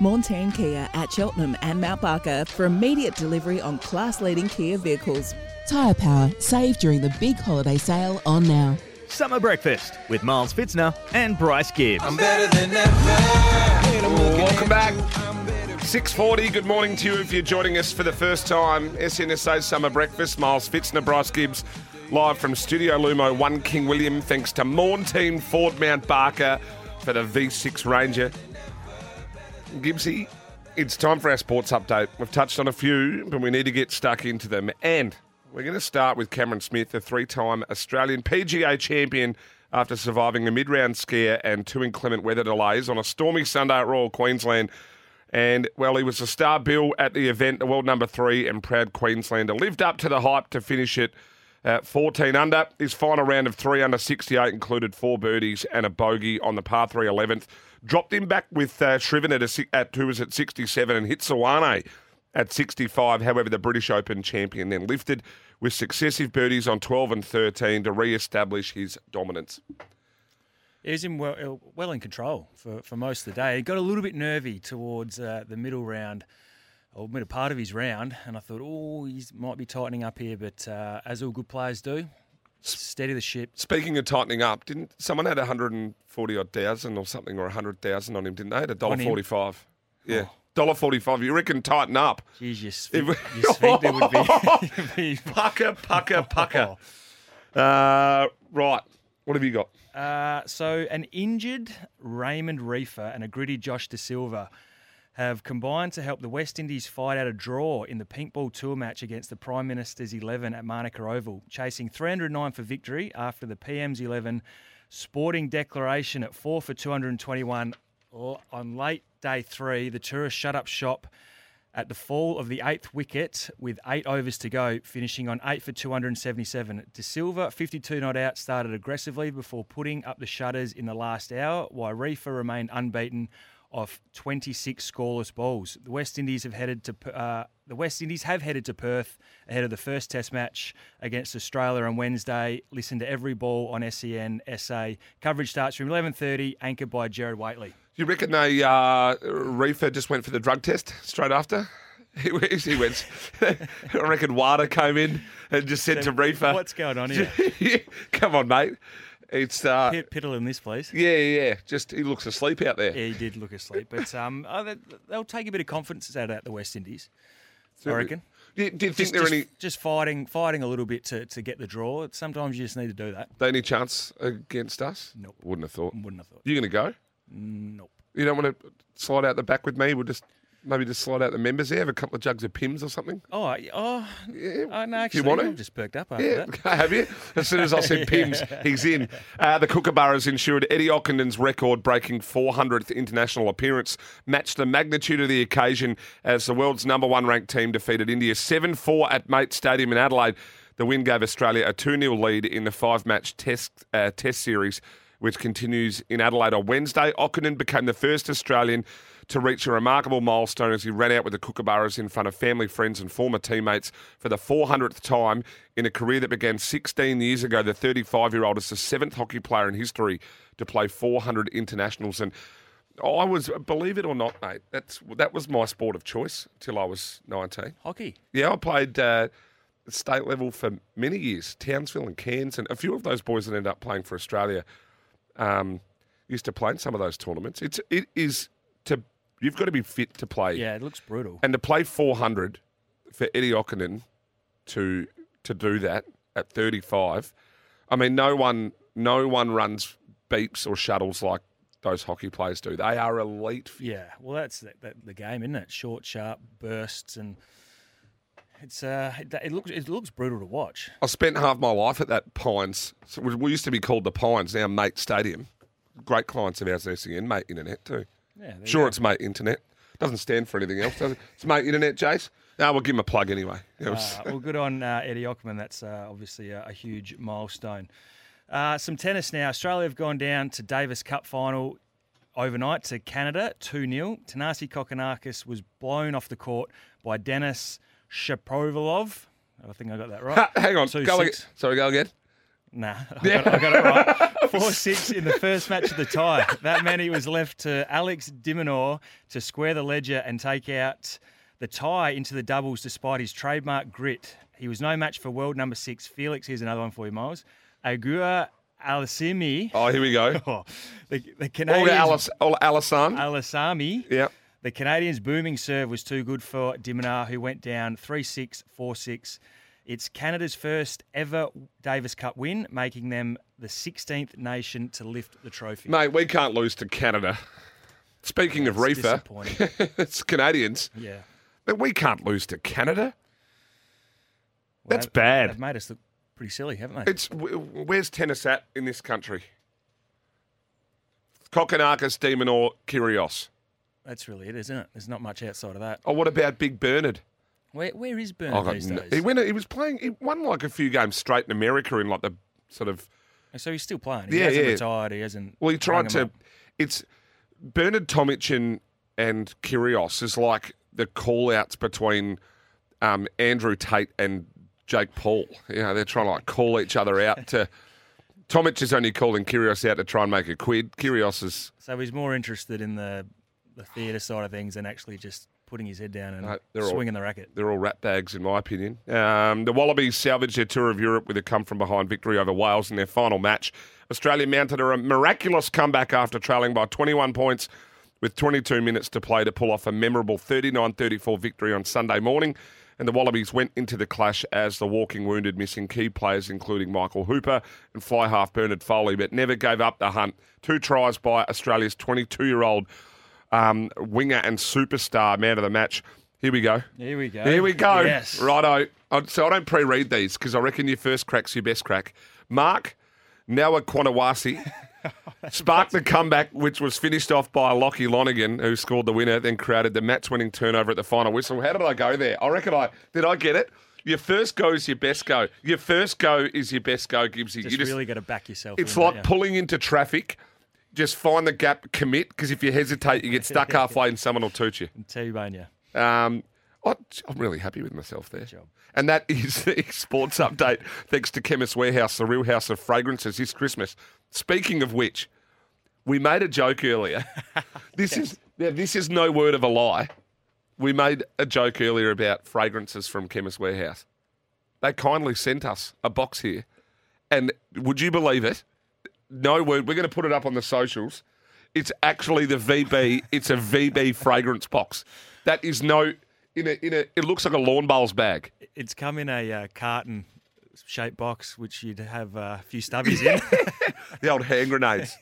Maughan Kia at Cheltenham and Mount Barker for immediate delivery on class-leading Kia vehicles. Tyre Power, save during the big holiday sale on now. Summer Breakfast with Miles Fitzner and Bryce Gibbs. I'm better than ever. Welcome back. 6:40, good morning to you if you're joining us for the first time. SEN SA Summer Breakfast, Miles Fitzner, Bryce Gibbs, live from Studio Lumo 1 King William, thanks to Maughan Ford Mount Barker for the V6 Ranger. Gibbsy, it's time for our sports update. We've touched on a few, but we need to get stuck into them. And we're going to start with Cameron Smith, a three-time Australian PGA champion after surviving a mid-round scare and two inclement weather delays on a stormy Sunday at Royal Queensland. And, well, he was a star bill at the event, the world number 3 and proud Queenslander. Lived up to the hype to finish it at 14 under. His final round of 3 under 68 included 4 birdies and a bogey on the par 3 11th. Dropped him back with Shriven at 67 and hit Sewane at 65. However, the British Open champion then lifted with successive birdies on 12 and 13 to re-establish his dominance. He was in well in control for most of the day. He got a little bit nervy towards the middle round, or middle part of his round, and I thought, he might be tightening up here, but as all good players do, steady the ship. Speaking of tightening up, didn't someone had 140,000 or something, or 100,000 on him, didn't they? At $1.45. Yeah. Oh. $1.45. You reckon tighten up? Jeez, you think there would be pucker. Right. What have you got? So an injured Raymond Reefer and a gritty Josh De Silva have combined to help the West Indies fight out a draw in the Pink Ball Tour match against the Prime Minister's 11 at Manuka Oval, chasing 309 for victory after the PM's 11 sporting declaration at 4 for 221 on late day 3. The tourists shut up shop at the fall of the 8th wicket with 8 overs to go, finishing on 8 for 277. De Silva, 52 not out, started aggressively before putting up the shutters in the last hour, while Reefer remained unbeaten off 26 scoreless balls. The West Indies have headed to Perth ahead of the first Test match against Australia on Wednesday. Listen to every ball on SEN SA. Coverage starts from 11:30, anchored by Gerard Whateley. You reckon they Reefer just went for the drug test straight after? He went. I reckon WADA came in and just said to Reefer, "What's going on here? Come on, mate. It's piddle in this place." Yeah. Just he looks asleep out there. Yeah, he did look asleep, but they'll take a bit of confidence out of the West Indies, so I reckon. Do you think they're any just fighting a little bit to get the draw? Sometimes you just need to do that. They any chance against us? Nope. Wouldn't have thought. You gonna go? Nope. You don't want to slide out the back with me? We'll just slide out the members there, have a couple of jugs of Pims or something? Oh, yeah. No, actually, you want to? I've just perked up after that. Have you? As soon as I said Pims, he's in. The Kookaburras ensured Eddie Ockenden's record-breaking 400th international appearance matched the magnitude of the occasion as the world's number 1 ranked team defeated India 7-4 at Mate Stadium in Adelaide. The win gave Australia a 2-0 lead in the 5-match test series, which continues in Adelaide on Wednesday. Ockenden became the first Australian to reach a remarkable milestone as he ran out with the Kookaburras in front of family, friends and former teammates for the 400th time in a career that began 16 years ago. The 35-year-old is the 7th hockey player in history to play 400 internationals. And I was, believe it or not, mate, that was my sport of choice till I was 19. Hockey? Yeah, I played state level for many years, Townsville and Cairns, and a few of those boys that ended up playing for Australia used to play in some of those tournaments. You've got to be fit to play. Yeah, it looks brutal. And to play 400 for Eddie Ockenden to do that at 35, I mean, no one runs beeps or shuttles like those hockey players do. They are elite. Yeah, well, that's the game, isn't it? Short, sharp bursts, and it's it looks brutal to watch. I spent half my life at that Pines. So we used to be called the Pines, now Mate Stadium. Great clients of ours, SEN, Mate Internet too. Yeah, sure, it's Mate Internet. Doesn't stand for anything else, does it? It's Mate Internet, Jace. No, we'll give him a plug anyway. Well, good on Eddie Ockenden. That's obviously a huge milestone. Some tennis now. Australia have gone down to Davis Cup final overnight to Canada, 2-0. Tanasi Kokonakis was blown off the court by Denis Shapovalov. I think I got that right. Hang on. Go again. Nah, I got it right. 4-6 in the first match of the tie. That meant it was left to Alex Diminar to square the ledger and take out the tie into the doubles despite his trademark grit. He was no match for world number 6, Felix. Here's another one for you, Miles. Auger-Aliassime. Oh, here we go. Oh, the Canadians. Auger-Aliassime. Yep. The Canadians' booming serve was too good for Diminar, who went down 3-6, 4-6. It's Canada's first ever Davis Cup win, making them the 16th nation to lift the trophy. Mate, we can't lose to Canada. Speaking of reefer, it's Canadians. Yeah. But we can't lose to Canada. Well, that's bad. They've made us look pretty silly, haven't they? Where's tennis at in this country? Kokonakis, Diminar, Kyrgios. That's really it, isn't it? There's not much outside of that. Oh, what about Big Bernard? Where is Bernard these days? He won like a few games straight in America in like the sort of... So he's still playing. He hasn't retired. He hasn't... Well, he tried to... It's Bernard Tomic and Kyrgios is like the call-outs between Andrew Tate and Jake Paul. You know, they're trying to like call each other out to... Tomic is only calling Kyrgios out to try and make a quid. Kyrgios is... So he's more interested in the theatre side of things and actually just putting his head down and swinging the racket. They're all rat bags, in my opinion. The Wallabies salvaged their tour of Europe with a come-from-behind victory over Wales in their final match. Australia mounted a miraculous comeback after trailing by 21 points with 22 minutes to play to pull off a memorable 39-34 victory on Sunday morning. And the Wallabies went into the clash as the walking wounded, missing key players including Michael Hooper and fly half Bernard Foley, but never gave up the hunt. 2 tries by Australia's 22-year-old winger and superstar, man of the match. Here we go. Yes. Righto. So I don't pre-read these because I reckon your first crack's your best crack. Mark Nawaqaasi sparked the comeback, which was finished off by Lockie Lonigan, who scored the winner, then created the match-winning turnover at the final whistle. How did I go there? I reckon I get it? Your first go is your best go. Your first go is your best go, Gibbsy. You just really got to back yourself. It's like pulling into traffic. Just find the gap, commit, because if you hesitate, you get stuck halfway and someone will toot you. And T-bone you. I'm really happy with myself there. Good job. And that is the sports update, thanks to Chemist Warehouse, the real house of fragrances this Christmas. Speaking of which, we made a joke earlier. This is no word of a lie. We made a joke earlier about fragrances from Chemist Warehouse. They kindly sent us a box here. And would you believe it? No word. We're going to put it up on the socials. It's actually the VB. It's a VB fragrance box. That is no. It looks like a lawn bowls bag. It's come in a carton shaped box, which you'd have a few stubbies in. The old hand grenades.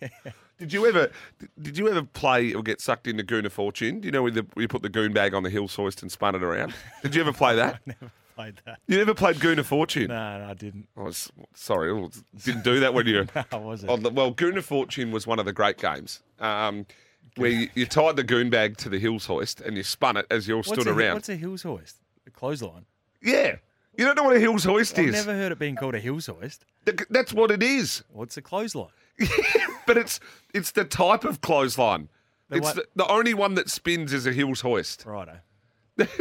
Did you ever play or get sucked into Goon of Fortune? Do you know where you put the goon bag on the Hills Hoist and spun it around? Did you ever play that? I never played that. You never played Goon of Fortune? No, I didn't. Sorry, didn't do that when you... No, I wasn't. Well, Goon of Fortune was one of the great games where you tied the goon bag to the Hills Hoist and you spun it as you all stood around. What's a Hills Hoist? A clothesline? Yeah. You don't know what a Hills Hoist is. I've never heard it being called a Hills Hoist. That's what it is. Well, it's a clothesline. But it's the type of clothesline. The only one that spins is a Hills Hoist. Righto.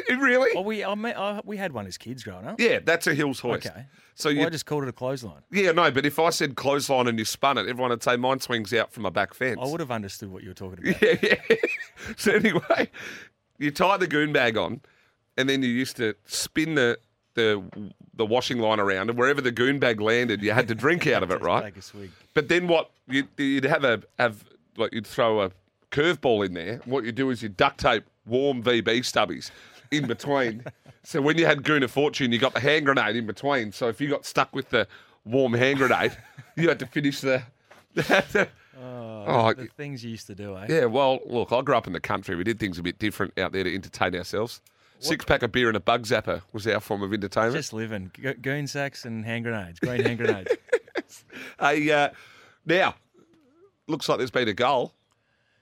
Really? Well, we had one as kids growing up. Yeah, that's a Hills Hoist. Okay. I just called it a clothesline. Yeah, no, but if I said clothesline and you spun it, everyone would say mine swings out from a back fence. I would have understood what you were talking about. Yeah. So anyway, you tie the goon bag on and then you used to spin the washing line around, and wherever the goon bag landed, you had to drink out of it, right? Take a swig. But then what, you'd you'd throw a curveball in there. What you do is you duct tape warm VB stubbies in between. So when you had Goon of Fortune, you got the hand grenade in between. So if you got stuck with the warm hand grenade, you had to finish the things you used to do, eh? Yeah, well, look, I grew up in the country. We did things a bit different out there to entertain ourselves. Six-pack of beer and a bug zapper was our form of entertainment. Just living. Goon sacks and hand grenades. Green hand grenades. Now, looks like there's been a goal.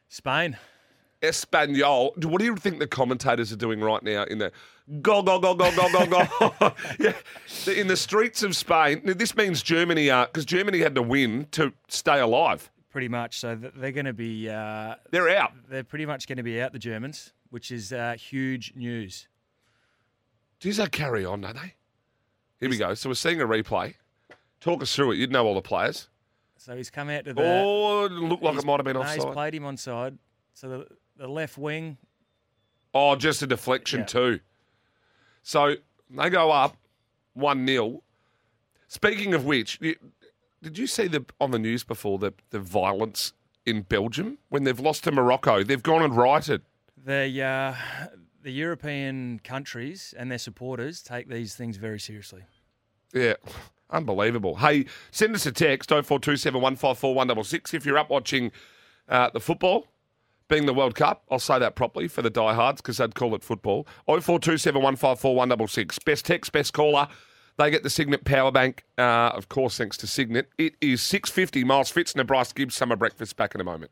Spain. Espanol. What do you think the commentators are doing right now in the go? Yeah. In the streets of Spain. Now, this means Germany are, because Germany had to win to stay alive. Pretty much. So they're going to be... they're out. They're pretty much going to be out, the Germans, which is huge news. Geez, they carry on, don't they? Here we go. So we're seeing a replay. Talk us through it. You'd know all the players. So he's come out to the... Oh, it looked like it might have been offside. No, he's played him onside. So the left wing... Oh, just a deflection too. So they go up 1-0. Speaking of which, did you see on the news before the violence in Belgium? When they've lost to Morocco, they've gone and rioted. The European countries and their supporters take these things very seriously. Yeah, unbelievable. Hey, send us a text, 0427154166, if you're up watching the football. Being the World Cup, I'll say that properly for the diehards because they'd call it football. 0427154166. Best text, best caller. They get the Signet Power Bank, of course, thanks to Signet. It is 6:50. Miles Fitzner, Bryce Gibbs, Summer Breakfast, back in a moment.